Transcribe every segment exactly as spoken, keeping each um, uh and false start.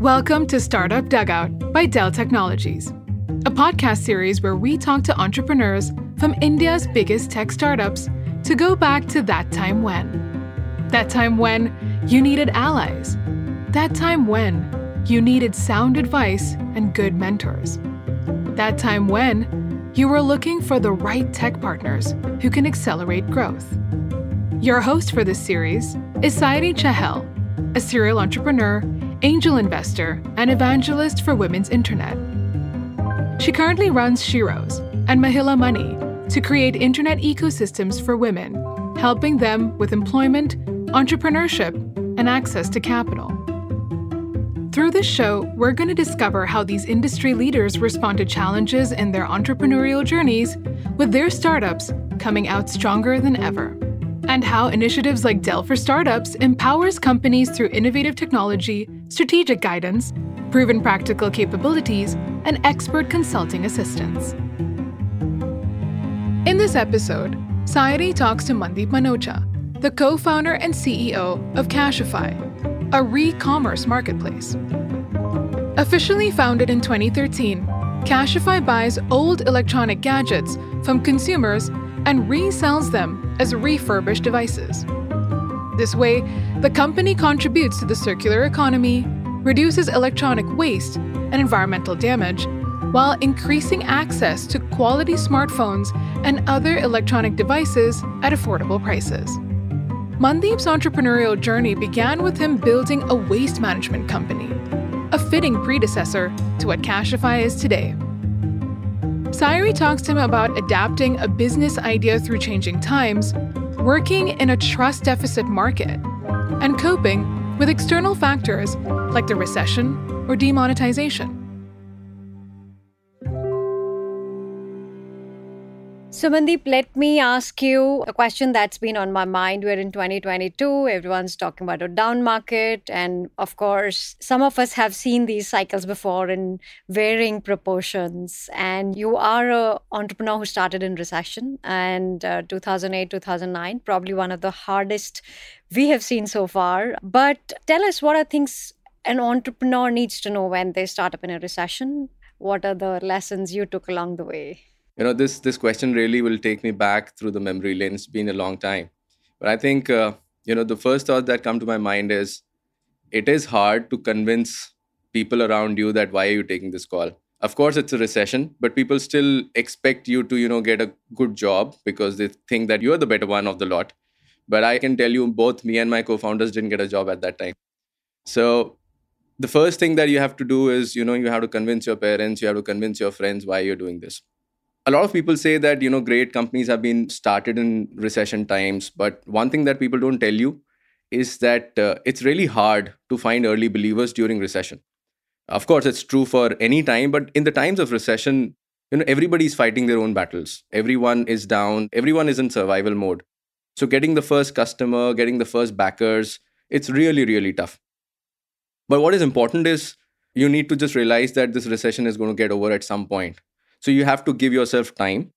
Welcome to Startup Dugout by Dell Technologies, a podcast series where we talk to entrepreneurs from India's biggest tech startups to go back to that time when. That time when you needed allies. That time when you needed sound advice and good mentors. That time when you were looking for the right tech partners who can accelerate growth. Your host for this series is Sairee Chahal, a serial entrepreneur, angel investor, and evangelist for women's internet. She currently runs SHEROES and Mahila Money to create internet ecosystems for women, helping them with employment, entrepreneurship, and access to capital. Through this show, we're going to discover how these industry leaders respond to challenges in their entrepreneurial journeys, with their startups coming out stronger than ever, and how initiatives like Dell for Startups empowers companies through innovative technology, strategic guidance, proven practical capabilities, and expert consulting assistance. In this episode, Sairee talks to Mandeep Manocha, the co-founder and C E O of Cashify, a re-commerce marketplace. Officially founded in twenty thirteen, Cashify buys old electronic gadgets from consumers and resells them as refurbished devices. This way, the company contributes to the circular economy, reduces electronic waste and environmental damage, while increasing access to quality smartphones and other electronic devices at affordable prices. Mandeep's entrepreneurial journey began with him building a waste management company, a fitting predecessor to what Cashify is today. Sairee talks to him about adapting a business idea through changing times, working in a trust deficit market, and coping with external factors like the recession or demonetization. So Mandeep, let me ask you a question that's been on my mind. We're in twenty twenty-two, everyone's talking about a down market. And of course, some of us have seen these cycles before in varying proportions. And you are an entrepreneur who started in recession and uh, two thousand eight, two thousand nine, probably one of the hardest we have seen so far. But tell us, what are things an entrepreneur needs to know when they start up in a recession? What are the lessons you took along the way? You know, this this question really will take me back through the memory lane. It's been a long time. But I think, uh, you know, the first thought that come to my mind is, it is hard to convince people around you that why are you taking this call? Of course, it's a recession, but people still expect you to, you know, get a good job because they think that you're the better one of the lot. But I can tell you, both me and my co-founders didn't get a job at that time. So the first thing that you have to do is, you know, you have to convince your parents, you have to convince your friends why you're doing this. A lot of people say that, you know, great companies have been started in recession times. But one thing that people don't tell you is that uh, it's really hard to find early believers during recession. Of course, it's true for any time. But in the times of recession, you know, everybody's fighting their own battles. Everyone is down. Everyone is in survival mode. So getting the first customer, getting the first backers, it's really, really tough. But what is important is you need to just realize that this recession is going to get over at some point. So you have to give yourself time.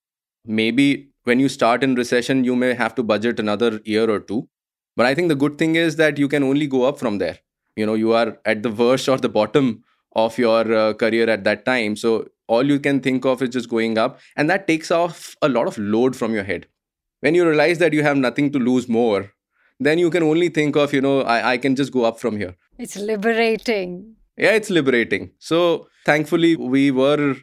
Maybe when you start in recession, you may have to budget another year or two. But I think the good thing is that you can only go up from there. You know, you are at the worst or the bottom of your uh, career at that time. So all you can think of is just going up. And that takes off a lot of load from your head. When you realize that you have nothing to lose more, then you can only think of, you know, I, I can just go up from here. It's liberating. Yeah, it's liberating. So thankfully, we were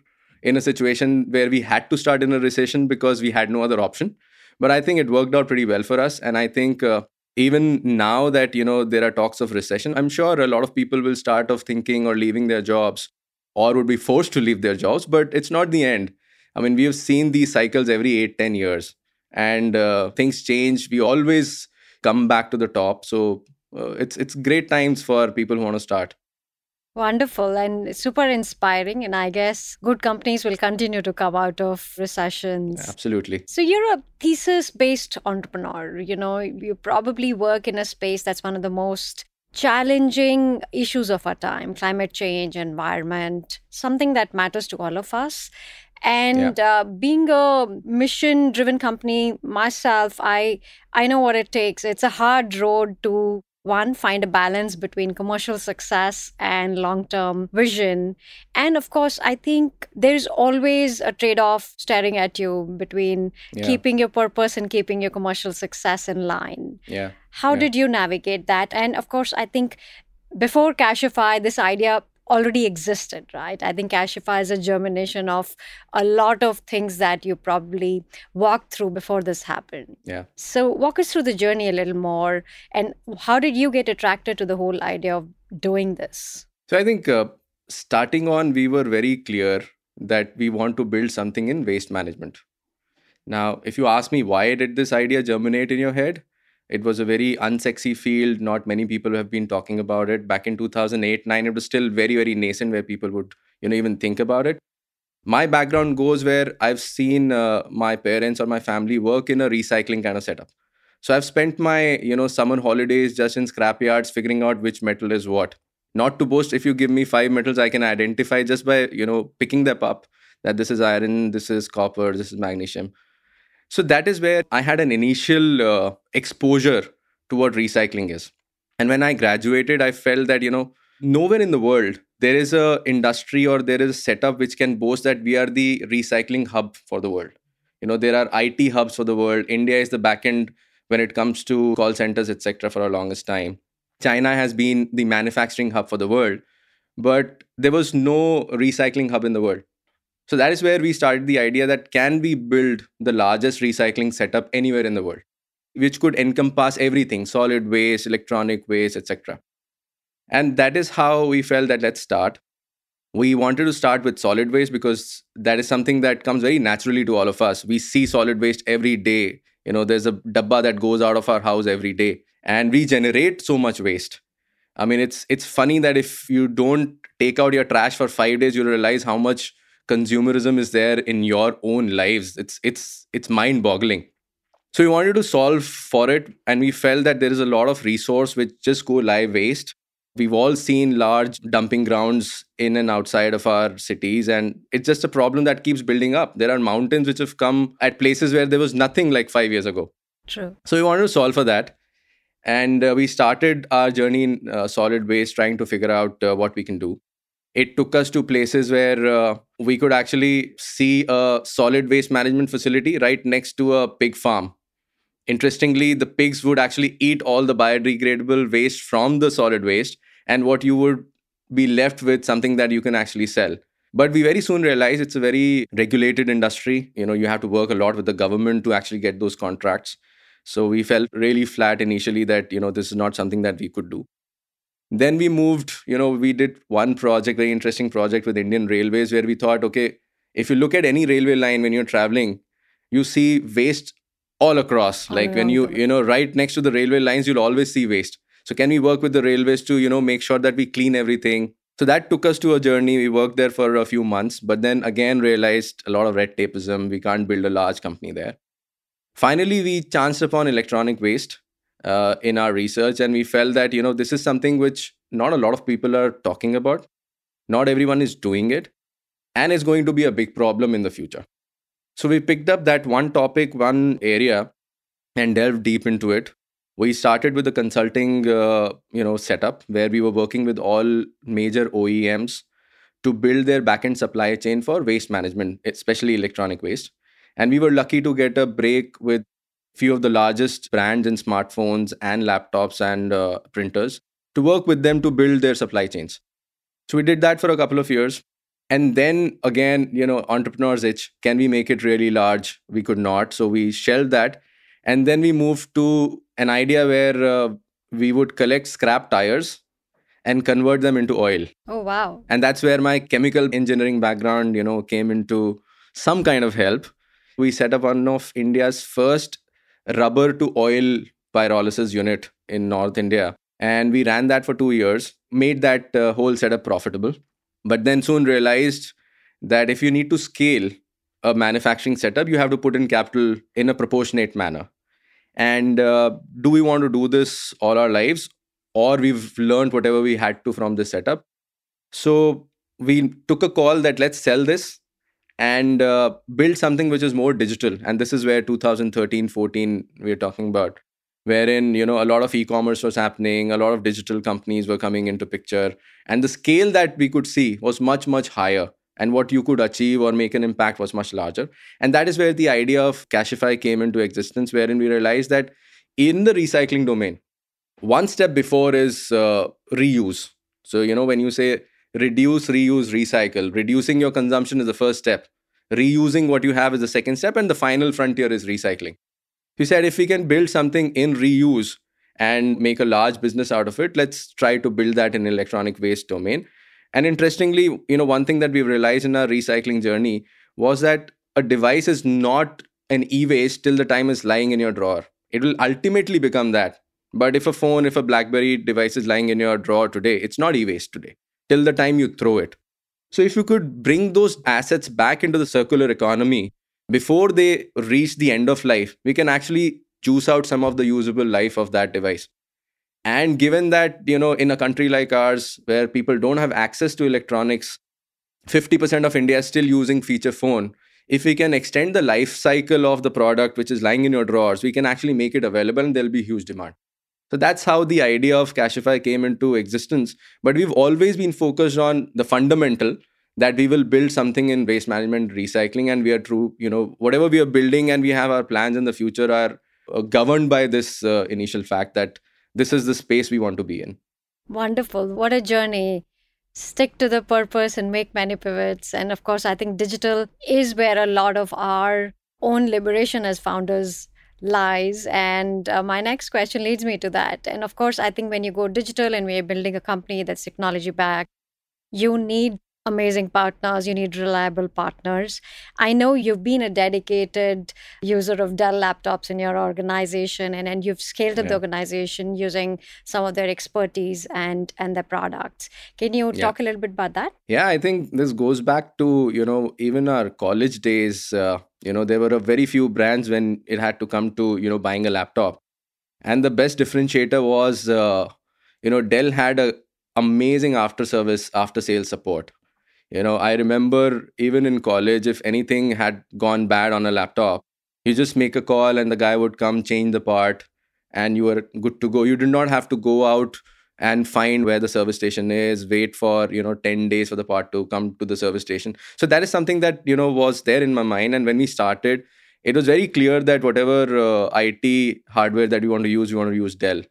in a situation where we had to start in a recession because we had no other option. But I think it worked out pretty well for us. And I think uh, even now that, you know, there are talks of recession, I'm sure a lot of people will start off thinking or leaving their jobs or would be forced to leave their jobs. But it's not the end. I mean, we have seen these cycles every eight, ten years and uh, things change. We always come back to the top. So uh, it's it's great times for people who want to start. Wonderful and super inspiring. And I guess good companies will continue to come out of recessions. Absolutely. So you're a thesis-based entrepreneur. You know, you probably work in a space that's one of the most challenging issues of our time, climate change, environment, something that matters to all of us. And yeah. uh, being a mission-driven company myself, I I know what it takes. It's a hard road to One, find a balance between commercial success and long-term vision. And of course, I think there's always a trade-off staring at you between yeah. keeping your purpose and keeping your commercial success in line. Yeah. How yeah. did you navigate that? And of course, I think before Cashify, this idea already existed, right? I think Cashify is a germination of a lot of things that you probably walked through before this happened. Yeah. So walk us through the journey a little more. And how did you get attracted to the whole idea of doing this? So I think uh, starting on, we were very clear that we want to build something in waste management. Now, if you ask me why did this idea germinate in your head, it was a very unsexy field. Not many people have been talking about it. Back in two thousand eight, nine, it was still very, very nascent where people would, you know, even think about it. My background goes where I've seen uh, my parents or my family work in a recycling kind of setup. So I've spent my, you know, summer holidays just in scrapyards figuring out which metal is what. Not to boast, if you give me five metals, I can identify just by, you know, picking them up that this is iron, this is copper, this is magnesium. So that is where I had an initial uh, exposure to what recycling is. And when I graduated, I felt that, you know, nowhere in the world, there is a industry or there is a setup which can boast that we are the recycling hub for the world. You know, there are I T hubs for the world. India is the backend when it comes to call centers, et cetera for the longest time. China has been the manufacturing hub for the world, but there was no recycling hub in the world. So that is where we started the idea that can we build the largest recycling setup anywhere in the world, which could encompass everything, solid waste, electronic waste, et cetera. And that is how we felt that let's start. We wanted to start with solid waste because that is something that comes very naturally to all of us. We see solid waste every day. You know, there's a dabba that goes out of our house every day and we generate so much waste. I mean, it's it's funny that if you don't take out your trash for five days, you'll realize how much consumerism is there in your own lives. It's it's it's mind-boggling. So we wanted to solve for it, and we felt that there is a lot of resource which just go lie waste. We've all seen large dumping grounds in and outside of our cities, and it's just a problem that keeps building up. There are mountains which have come at places where there was nothing like five years ago. True. So we wanted to solve for that, and uh, we started our journey in uh, solid waste, trying to figure out uh, what we can do. It took us to places where uh, we could actually see a solid waste management facility right next to a pig farm. Interestingly, the pigs would actually eat all the biodegradable waste from the solid waste, and what you would be left with something that you can actually sell. But we very soon realized it's a very regulated industry. You know, you have to work a lot with the government to actually get those contracts. So we felt really flat initially that, you know, this is not something that we could do. Then we moved, you know, we did one project, very interesting project with Indian Railways, where we thought, okay, if you look at any railway line when you're traveling, you see waste all across. All like when you, you know, right next to the railway lines, you'll always see waste. So can we work with the railways to, you know, make sure that we clean everything? So that took us to a journey. We worked there for a few months, but then again realized a lot of red tapeism. We can't build a large company there. Finally, we chanced upon electronic waste. Uh, in our research, and we felt that, you know, this is something which not a lot of people are talking about. Not everyone is doing it, and it's going to be a big problem in the future. So we picked up that one topic, one area, and delved deep into it. We started with a consulting, uh, you know, setup where we were working with all major O E Ms to build their backend supply chain for waste management, especially electronic waste. And we were lucky to get a break with few of the largest brands in smartphones and laptops and uh, printers to work with them to build their supply chains. So we did that for a couple of years. And then again, you know, entrepreneurs itch, can we make it really large? We could not. So we shelved that. And then we moved to an idea where uh, we would collect scrap tires and convert them into oil. Oh, wow. And that's where my chemical engineering background, you know, came into some kind of help. We set up one of India's first rubber to oil pyrolysis unit in North India. And we ran that for two years, made that uh, whole setup profitable, but then soon realized that if you need to scale a manufacturing setup, you have to put in capital in a proportionate manner. And uh, do we want to do this all our lives? Or we've learned whatever we had to from this setup. So we took a call that let's sell this and uh, build something which is more digital. And this is where twenty thirteen, fourteen, we're talking about. wherein, you know, a lot of e-commerce was happening, a lot of digital companies were coming into picture. And the scale that we could see was much, much higher. And what you could achieve or make an impact was much larger. And that is where the idea of Cashify came into existence, wherein we realized that in the recycling domain, one step before is uh, reuse. So, you know, when you say reduce, reuse, recycle, reducing your consumption is the first step. Reusing what you have is the second step. And the final frontier is recycling. We said, if we can build something in reuse and make a large business out of it, let's try to build that in electronic waste domain. And interestingly, you know, one thing that we've realized in our recycling journey was that a device is not an e-waste till the time it's lying in your drawer. It will ultimately become that. But if a phone, if a BlackBerry device is lying in your drawer today, it's not e-waste today, till the time you throw it. So if you could bring those assets back into the circular economy before they reach the end of life, we can actually juice out some of the usable life of that device. And given that, you know, in a country like ours, where people don't have access to electronics, fifty percent of India is still using feature phone. If we can extend the life cycle of the product, which is lying in your drawers, we can actually make it available and there'll be huge demand. So that's how the idea of Cashify came into existence. But we've always been focused on the fundamental that we will build something in waste management, recycling, and we are true, you know, whatever we are building and we have our plans in the future are uh, governed by this uh, initial fact that this is the space we want to be in. Wonderful. What a journey. Stick to the purpose and make many pivots. And of course, I think digital is where a lot of our own liberation as founders lies. And uh, my next question leads me to that. And of course, I think when you go digital and we're building a company that's technology backed, you need amazing partners, you need reliable partners. I know you've been a dedicated user of Dell laptops in your organization, and, and you've scaled up yeah. the organization using some of their expertise and, and their products. Can you yeah. talk a little bit about that? Yeah, I think this goes back to, you know, even our college days, uh, you know, there were a very few brands when it had to come to, you know, buying a laptop. And the best differentiator was, uh, you know, Dell had a amazing after service, after sales support. You know, I remember even in college, if anything had gone bad on a laptop, you just make a call and the guy would come change the part and you were good to go. You did not have to go out and find where the service station is, wait for, you know, ten days for the part to come to the service station. So that is something that, you know, was there in my mind. And when we started, it was very clear that whatever uh, I T hardware that you want to use, you want to use Dell.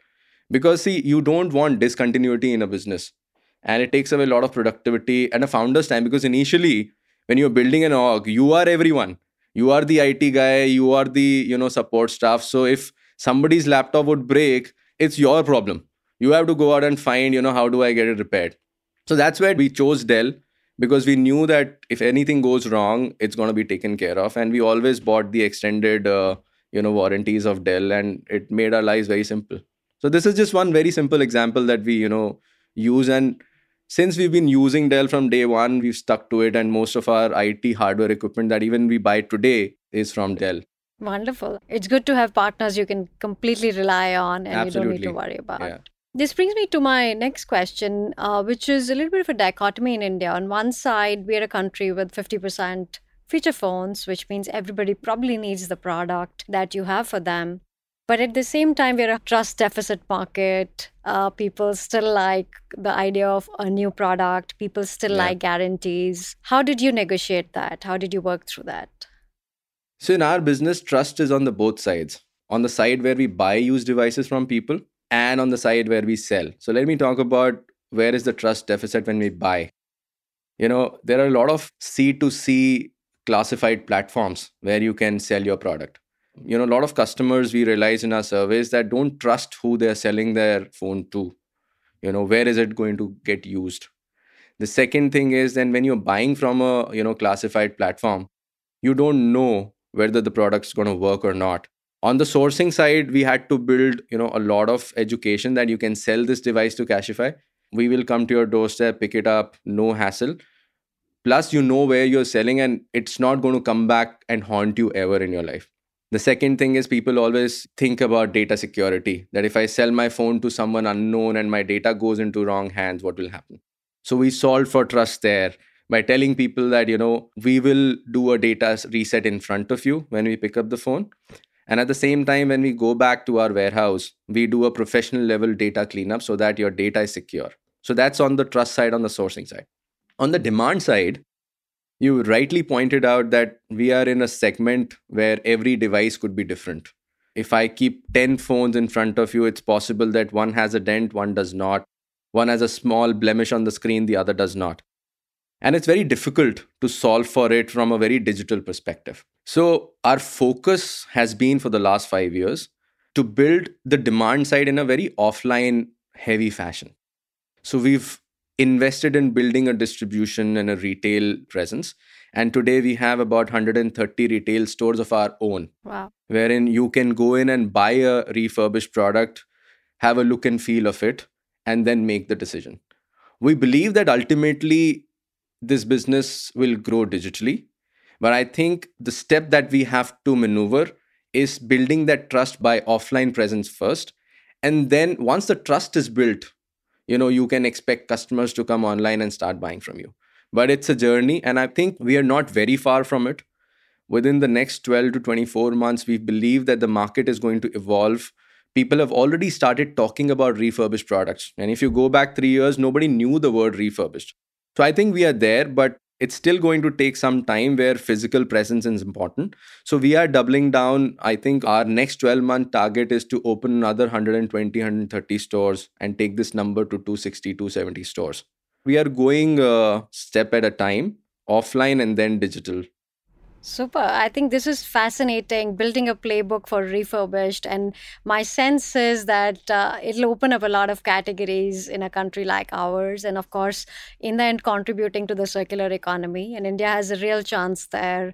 Because see, you don't want discontinuity in a business. And it takes away a lot of productivity and a founder's time, because initially, when you're building an org, you are everyone. You are the I T guy, you are the, you know, support staff. So if somebody's laptop would break, it's your problem. You have to go out and find, you know, how do I get it repaired? So that's where we chose Dell, because we knew that if anything goes wrong, it's going to be taken care of. And we always bought the extended, uh, you know, warranties of Dell, and it made our lives very simple. So this is just one very simple example that we, you know, use. And since we've been using Dell from day one, we've stuck to it, and most of our I T hardware equipment that even we buy today is from Dell. Wonderful. It's good to have partners you can completely rely on and Absolutely. You don't need to worry about. Yeah. This brings me to my next question, uh, which is a little bit of a dichotomy in India. On one side, we're a country with fifty percent feature phones, which means everybody probably needs the product that you have for them. But at the same time, we're a trust deficit market. Uh, people still like the idea of a new product. People still yeah. like guarantees. How did you negotiate that? How did you work through that? So in our business, trust is on the both sides. On the side where we buy used devices from people, and on the side where we sell. So let me talk about where is the trust deficit when we buy. You know, there are a lot of C to C classified platforms where you can sell your product. You know, a lot of customers, we realize in our surveys, that don't trust who they're selling their phone to. You know, where is it going to get used? The second thing is, then when you're buying from a, you know, classified platform, you don't know whether the product's going to work or not. On the sourcing side, we had to build, you know, a lot of education that you can sell this device to Cashify. We will come to your doorstep, pick it up, no hassle. Plus, you know where you're selling and it's not going to come back and haunt you ever in your life. The second thing is, people always think about data security, that if I sell my phone to someone unknown and my data goes into wrong hands, what will happen? So we solved for trust there by telling people that, you know, we will do a data reset in front of you when we pick up the phone. And at the same time, when we go back to our warehouse, we do a professional level data cleanup so that your data is secure. So that's on the trust side, on the sourcing side. On the demand side, you rightly pointed out that we are in a segment where every device could be different. If I keep ten phones in front of you, it's possible that one has a dent, one does not. One has a small blemish on the screen, the other does not. And it's very difficult to solve for it from a very digital perspective. So our focus has been for the last five years to build the demand side in a very offline heavy fashion. So we've invested in building a distribution and a retail presence. And today we have about one hundred thirty retail stores of our own. Wow. Wherein you can go in and buy a refurbished product, have a look and feel of it, and then make the decision. We believe that ultimately this business will grow digitally. But I think the step that we have to maneuver is building that trust by offline presence first. And then once the trust is built, you know, you can expect customers to come online and start buying from you. But it's a journey, and I think we are not very far from it. Within the next twelve to twenty-four months, we believe that the market is going to evolve. People have already started talking about refurbished products. And if you go back three years, nobody knew the word refurbished. So I think we are there, but it's still going to take some time where physical presence is important. So we are doubling down. I think our next twelve-month target is to open another one hundred twenty, one hundred thirty stores and take this number to two sixty, two seventy stores. We are going a step at a time, offline and then digital. Super. I think this is fascinating, building a playbook for refurbished. And my sense is that uh, it'll open up a lot of categories in a country like ours. And of course, in the end, contributing to the circular economy. And India has a real chance there.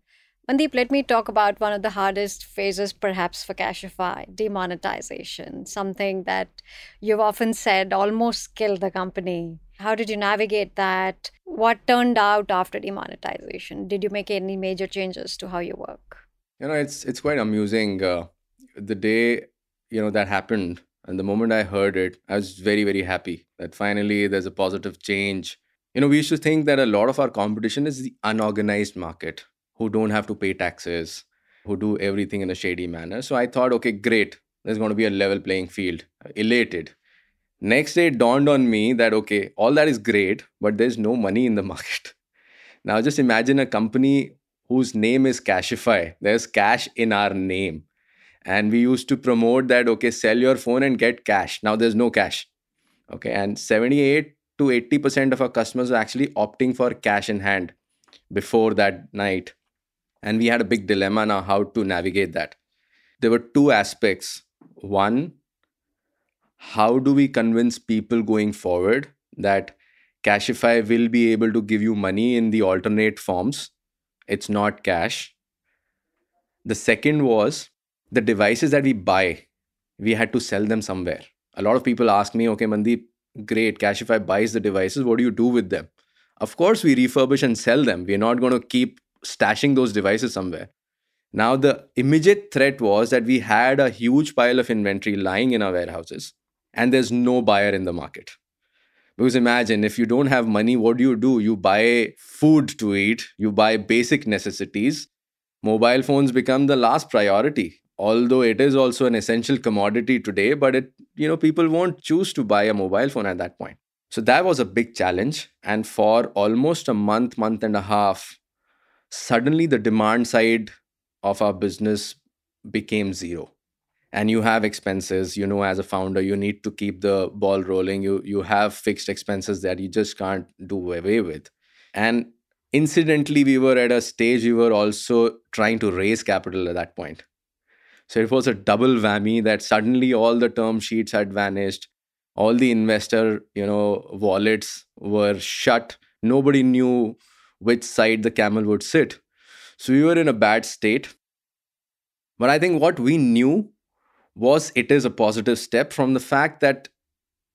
Mandeep, let me talk about one of the hardest phases, perhaps, for Cashify, demonetization, something that you've often said almost killed the company. How did you navigate that? What turned out after demonetization? Did you make any major changes to how you work? You know, it's it's quite amusing. Uh, the day, you know, that happened, and the moment I heard it, I was very, very happy that finally there's a positive change. You know, we used to think that a lot of our competition is the unorganized market, who don't have to pay taxes, who do everything in a shady manner. So I thought, okay, great. There's going to be a level playing field. Elated. Next day, it dawned on me that, okay, all that is great, but there's no money in the market. Now just imagine a company whose name is Cashify. There's cash in our name. And we used to promote that, okay, sell your phone and get cash. Now there's no cash. Okay, and seventy-eight to eighty percent of our customers are actually opting for cash in hand before that night. And we had a big dilemma now how to navigate that. There were two aspects. One, how do we convince people going forward that Cashify will be able to give you money in the alternate forms? It's not cash. The second was the devices that we buy, we had to sell them somewhere. A lot of people ask me, okay, Mandeep, great, Cashify buys the devices. What do you do with them? Of course, we refurbish and sell them. We're not going to keep stashing those devices somewhere. Now, the immediate threat was that we had a huge pile of inventory lying in our warehouses and there's no buyer in the market. Because imagine, if you don't have money, what do you do? You buy food to eat, you buy basic necessities. Mobile phones become the last priority, although it is also an essential commodity today, but it, you know, people won't choose to buy a mobile phone at that point. So that was a big challenge. And for almost a month, month and a half, suddenly the demand side of our business became zero. And you have expenses, you know, as a founder, you need to keep the ball rolling. You, you have fixed expenses that you just can't do away with. And incidentally, we were at a stage, we were also trying to raise capital at that point. So it was a double whammy that suddenly all the term sheets had vanished. All the investor, you know, wallets were shut. Nobody knew which side the camel would sit. So we were in a bad state. But I think what we knew was it is a positive step from the fact that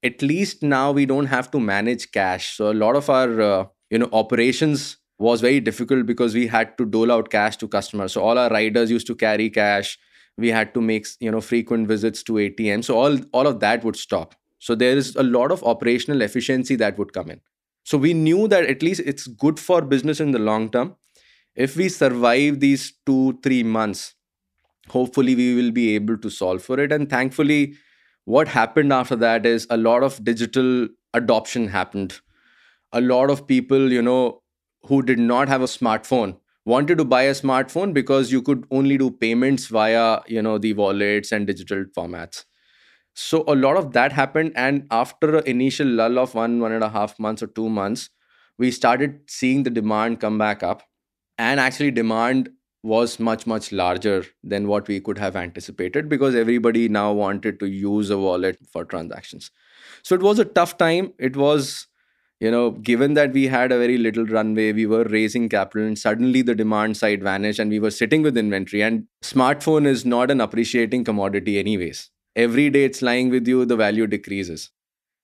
at least now we don't have to manage cash. So a lot of our, uh, you know, operations was very difficult because we had to dole out cash to customers. So all our riders used to carry cash. We had to make, you know, frequent visits to A T M. So all, all of that would stop. So there is a lot of operational efficiency that would come in. So we knew that at least it's good for business in the long term. If we survive these two, three months, hopefully we will be able to solve for it. And thankfully, what happened after that is a lot of digital adoption happened. A lot of people, you know, who did not have a smartphone wanted to buy a smartphone because you could only do payments via, you know, the wallets and digital formats. So a lot of that happened. And after an initial lull of one, one and a half months or two months, we started seeing the demand come back up. And actually demand was much, much larger than what we could have anticipated because everybody now wanted to use a wallet for transactions. So it was a tough time. It was, you know, given that we had a very little runway, we were raising capital and suddenly the demand side vanished and we were sitting with inventory. And smartphone is not an appreciating commodity anyways. Every day it's lying with you, the value decreases.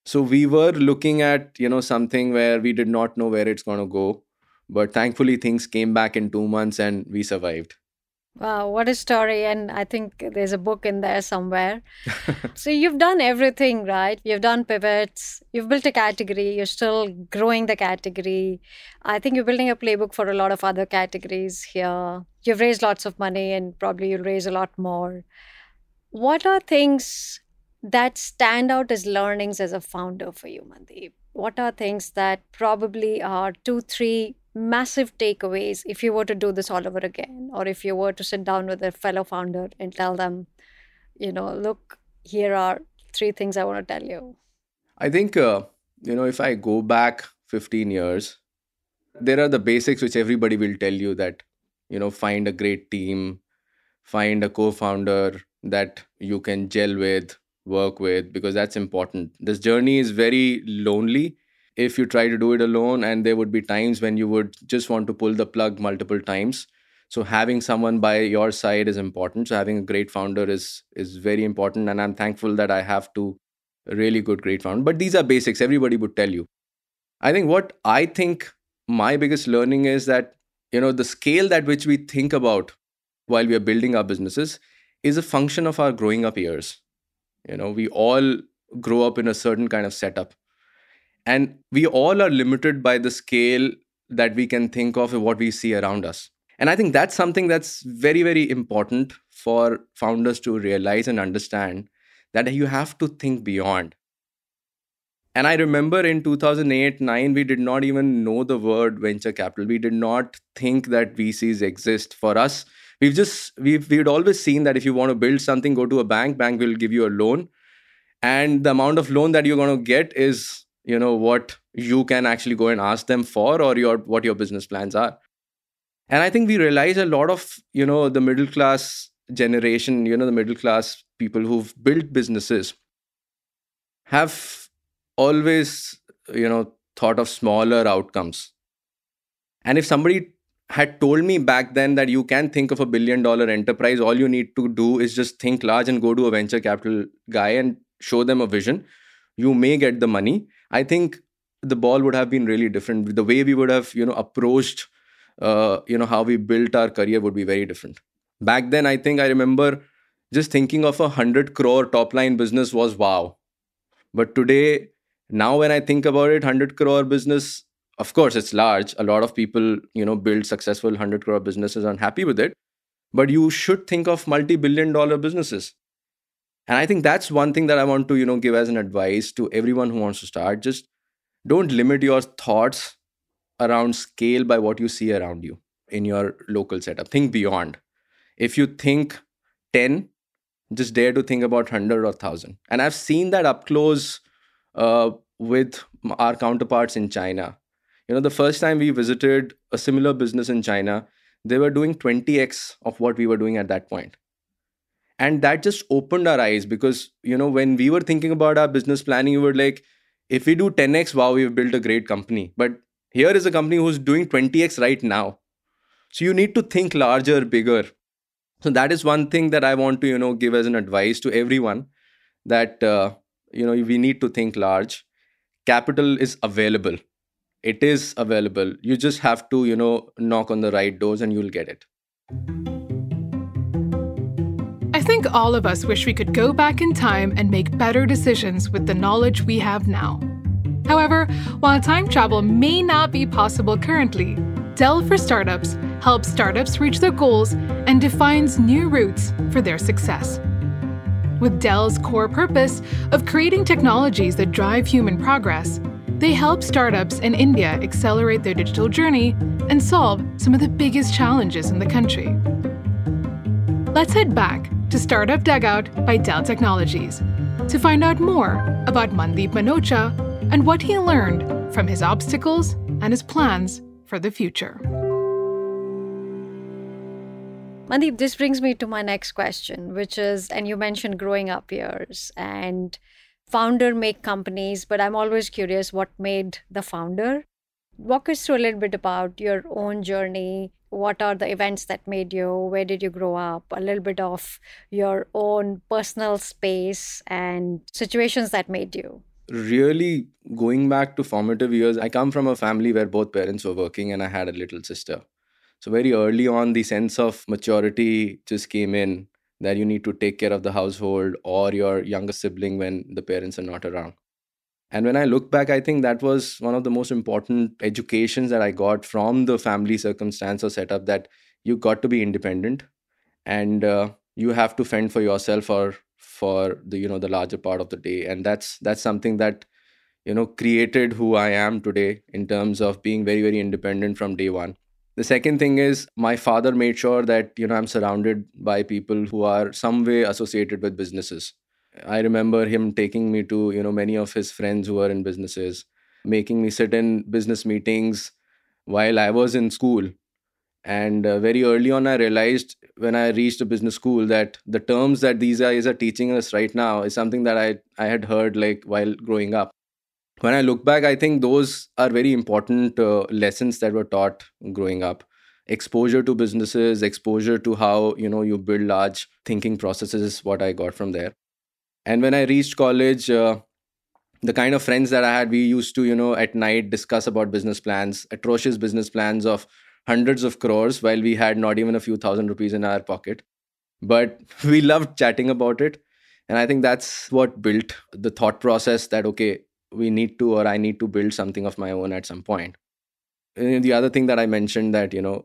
So we were looking at, you know, something where we did not know where it's going to go. But thankfully, things came back in two months and we survived. Wow, what a story. And I think there's a book in there somewhere. So you've done everything, right? You've done pivots. You've built a category. You're still growing the category. I think you're building a playbook for a lot of other categories here. You've raised lots of money and probably you'll raise a lot more. What are things that stand out as learnings as a founder for you, Mandeep? What are things that probably are two, three massive takeaways if you were to do this all over again, or if you were to sit down with a fellow founder and tell them, you know, look, here are three things I want to tell you? I think, uh, you know, if I go back fifteen years, there are the basics which everybody will tell you that, you know, find a great team, find a co-founder that you can gel with, work with, because that's important. This journey is very lonely if you try to do it alone, and there would be times when you would just want to pull the plug multiple times. So having someone by your side is important. So having a great founder is, is very important. And I'm thankful that I have two really good, great founders. But these are basics. Everybody would tell you. I think what I think my biggest learning is that, you know, the scale that which we think about while we are building our businesses is a function of our growing up years. You know, we all grow up in a certain kind of setup. And we all are limited by the scale that we can think of and what we see around us. And I think that's something that's very, very important for founders to realize and understand, that you have to think beyond. And I remember in two thousand eight, nine, we did not even know the word venture capital. We did not think that V Cs exist for us. We've just, we've, we'd always seen that if you want to build something, go to a bank, bank will give you a loan. And the amount of loan that you're going to get is, you know, what you can actually go and ask them for, or your what your business plans are. And I think we realize a lot of, you know, the middle class generation, you know, the middle class people who've built businesses have always, you know, thought of smaller outcomes. And if somebody had told me back then that you can think of a billion dollar enterprise, all you need to do is just think large and go to a venture capital guy and show them a vision, you may get the money, I think the ball would have been really different. The way we would have, you know, approached, uh, you know, how we built our career would be very different. Back then, I think I remember just thinking of a hundred crore top line business was wow. But today, now when I think about it, hundred crore business, of course, it's large. A lot of people, you know, build successful hundred crore businesses and happy with it. But you should think of multi-billion dollar businesses. And I think that's one thing that I want to, you know, give as an advice to everyone who wants to start. Just don't limit your thoughts around scale by what you see around you in your local setup. Think beyond. If you think ten, just dare to think about one hundred or one thousand. And I've seen that up close uh, with our counterparts in China. You know, the first time we visited a similar business in China, they were doing twenty x of what we were doing at that point. And that just opened our eyes because, you know, when we were thinking about our business planning, we were like, if we do ten x, wow, we've built a great company. But here is a company who's doing twenty x right now. So you need to think larger, bigger. So that is one thing that I want to, you know, give as an advice to everyone, that, uh, you know, we need to think large. Capital is available. It is available. You just have to, you know, knock on the right doors and you'll get it. I think all of us wish we could go back in time and make better decisions with the knowledge we have now. However, while time travel may not be possible currently, Dell for Startups helps startups reach their goals and defines new routes for their success. With Dell's core purpose of creating technologies that drive human progress, they help startups in India accelerate their digital journey and solve some of the biggest challenges in the country. Let's head back to Startup Dugout by Dell Technologies to find out more about Mandeep Manocha and what he learned from his obstacles and his plans for the future. Mandeep, this brings me to my next question, which is, and you mentioned growing up years and founder make companies, but I'm always curious what made the founder. Walk us through a little bit about your own journey. What are the events that made you? Where did you grow up? A little bit of your own personal space and situations that made you. Really, going back to formative years, I come from a family where both parents were working and I had a little sister. So very early on, the sense of maturity just came in that you need to take care of the household or your younger sibling when the parents are not around. And when I look back, I think that was one of the most important educations that I got from the family circumstance or setup, that you got to be independent and uh, you have to fend for yourself or for the, you know, the larger part of the day. And that's that's something that, you know, created who I am today in terms of being very, very independent from day one. The second thing is my father made sure that, you know, I'm surrounded by people who are some way associated with businesses. I remember him taking me to, you know, many of his friends who were in businesses, making me sit in business meetings while I was in school. And uh, very early on, I realized when I reached a business school that the terms that these guys are teaching us right now is something that I, I had heard like while growing up. When I look back, I think those are very important uh, lessons that were taught growing up. Exposure to businesses, exposure to how, you know, you build large thinking processes is what I got from there. And when I reached college, uh, the kind of friends that I had, we used to, you know, at night discuss about business plans, atrocious business plans of hundreds of crores while we had not even a few thousand rupees in our pocket. But we loved chatting about it. And I think that's what built the thought process that, okay, we need to, or I need to build something of my own at some point. And the other thing that I mentioned that, you know,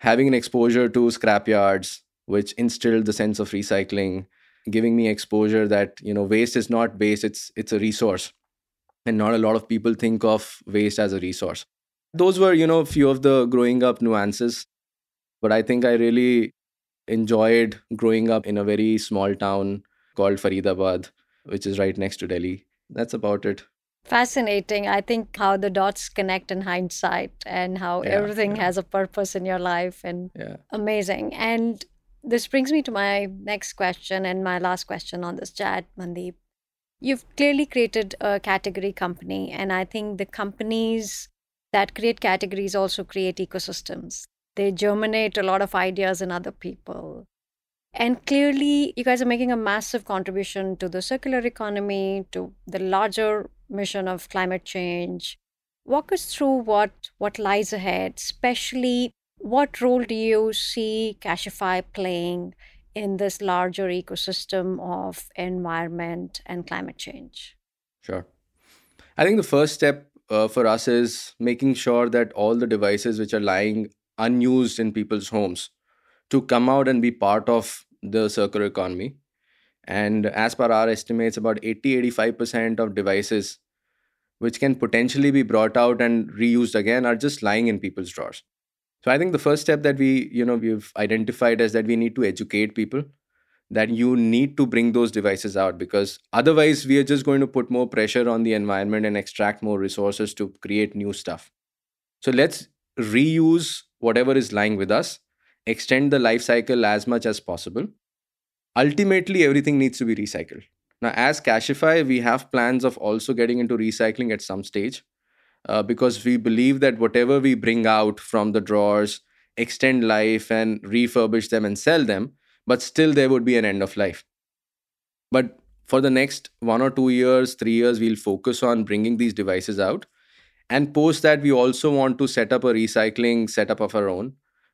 having an exposure to scrapyards, which instilled the sense of recycling, giving me exposure that, you know, waste is not waste, it's it's a resource. And not a lot of people think of waste as a resource. Those were, you know, a few of the growing up nuances. But I think I really enjoyed growing up in a very small town called Faridabad, which is right next to Delhi. That's about it. Fascinating. I think how the dots connect in hindsight and how yeah, everything yeah. has a purpose in your life and yeah. amazing. And this brings me to my next question and my last question on this chat, Mandeep. You've clearly created a category company, and I think the companies that create categories also create ecosystems. They germinate a lot of ideas in other people. And clearly, you guys are making a massive contribution to the circular economy, to the larger mission of climate change. Walk us through what, what lies ahead, especially what role do you see Cashify playing in this larger ecosystem of environment and climate change? Sure. I think the first step uh, for us is making sure that all the devices which are lying unused in people's homes to come out and be part of the circular economy. And as per our estimates, about eighty to eighty-five percent of devices which can potentially be brought out and reused again are just lying in people's drawers. So I think the first step that we, you know, we've identified is that we need to educate people that you need to bring those devices out, because otherwise we are just going to put more pressure on the environment and extract more resources to create new stuff. So let's reuse whatever is lying with us. Extend the life cycle as much as possible. Ultimately, everything needs to be recycled. Now, as Cashify, we have plans of also getting into recycling at some stage uh, because we believe that whatever we bring out from the drawers, extend life and refurbish them and sell them, but still there would be an end of life. But for the next one or two years, three years, we'll focus on bringing these devices out. And post that, we also want to set up a recycling setup of our own,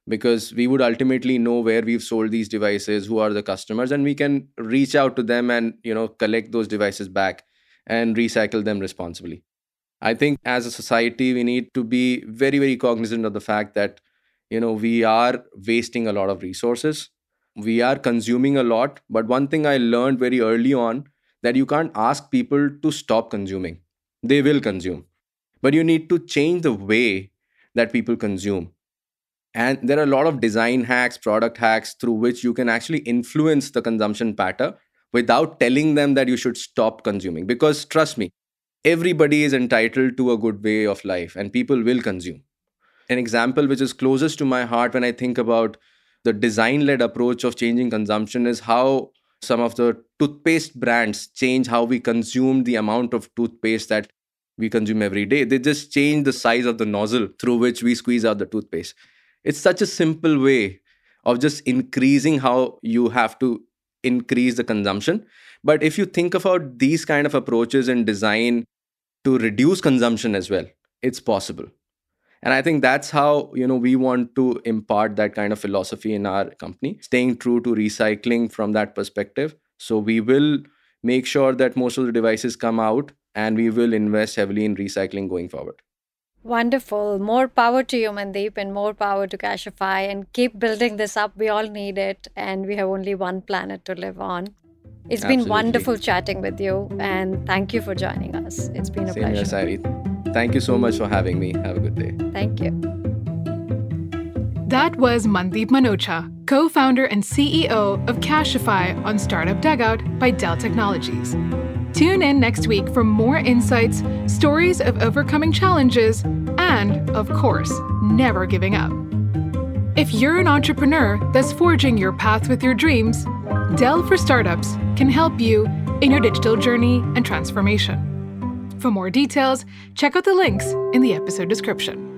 because we would ultimately know where we've sold these devices, who are the customers, and we can reach out to them and, you know, collect those devices back and recycle them responsibly. I think as a society, we need to be very, very cognizant of the fact that, you know, we are wasting a lot of resources. We are consuming a lot. But one thing I learned very early on, that you can't ask people to stop consuming. They will consume. But you need to change the way that people consume. And there are a lot of design hacks, product hacks through which you can actually influence the consumption pattern without telling them that you should stop consuming. Because trust me, everybody is entitled to a good way of life and people will consume. An example which is closest to my heart when I think about the design-led approach of changing consumption is how some of the toothpaste brands change how we consume the amount of toothpaste that we consume every day. They just change the size of the nozzle through which we squeeze out the toothpaste. It's such a simple way of just increasing how you have to increase the consumption. But if you think about these kind of approaches in design to reduce consumption as well, it's possible. And I think that's how, you know, we want to impart that kind of philosophy in our company, staying true to recycling from that perspective. So we will make sure that most of the devices come out and we will invest heavily in recycling going forward. Wonderful. More power to you, Mandeep, and more power to Cashify. And keep building this up. We all need it. And we have only one planet to live on. It's Absolutely. Been wonderful chatting with you. And thank you for joining us. It's been a Same pleasure. Here, Sairee. Thank you so much for having me. Have a good day. Thank you. That was Mandeep Manocha, co-founder and C E O of Cashify on Startup Dugout by Dell Technologies. Tune in next week for more insights, stories of overcoming challenges, and, of course, never giving up. If you're an entrepreneur that's forging your path with your dreams, Dell for Startups can help you in your digital journey and transformation. For more details, check out the links in the episode description.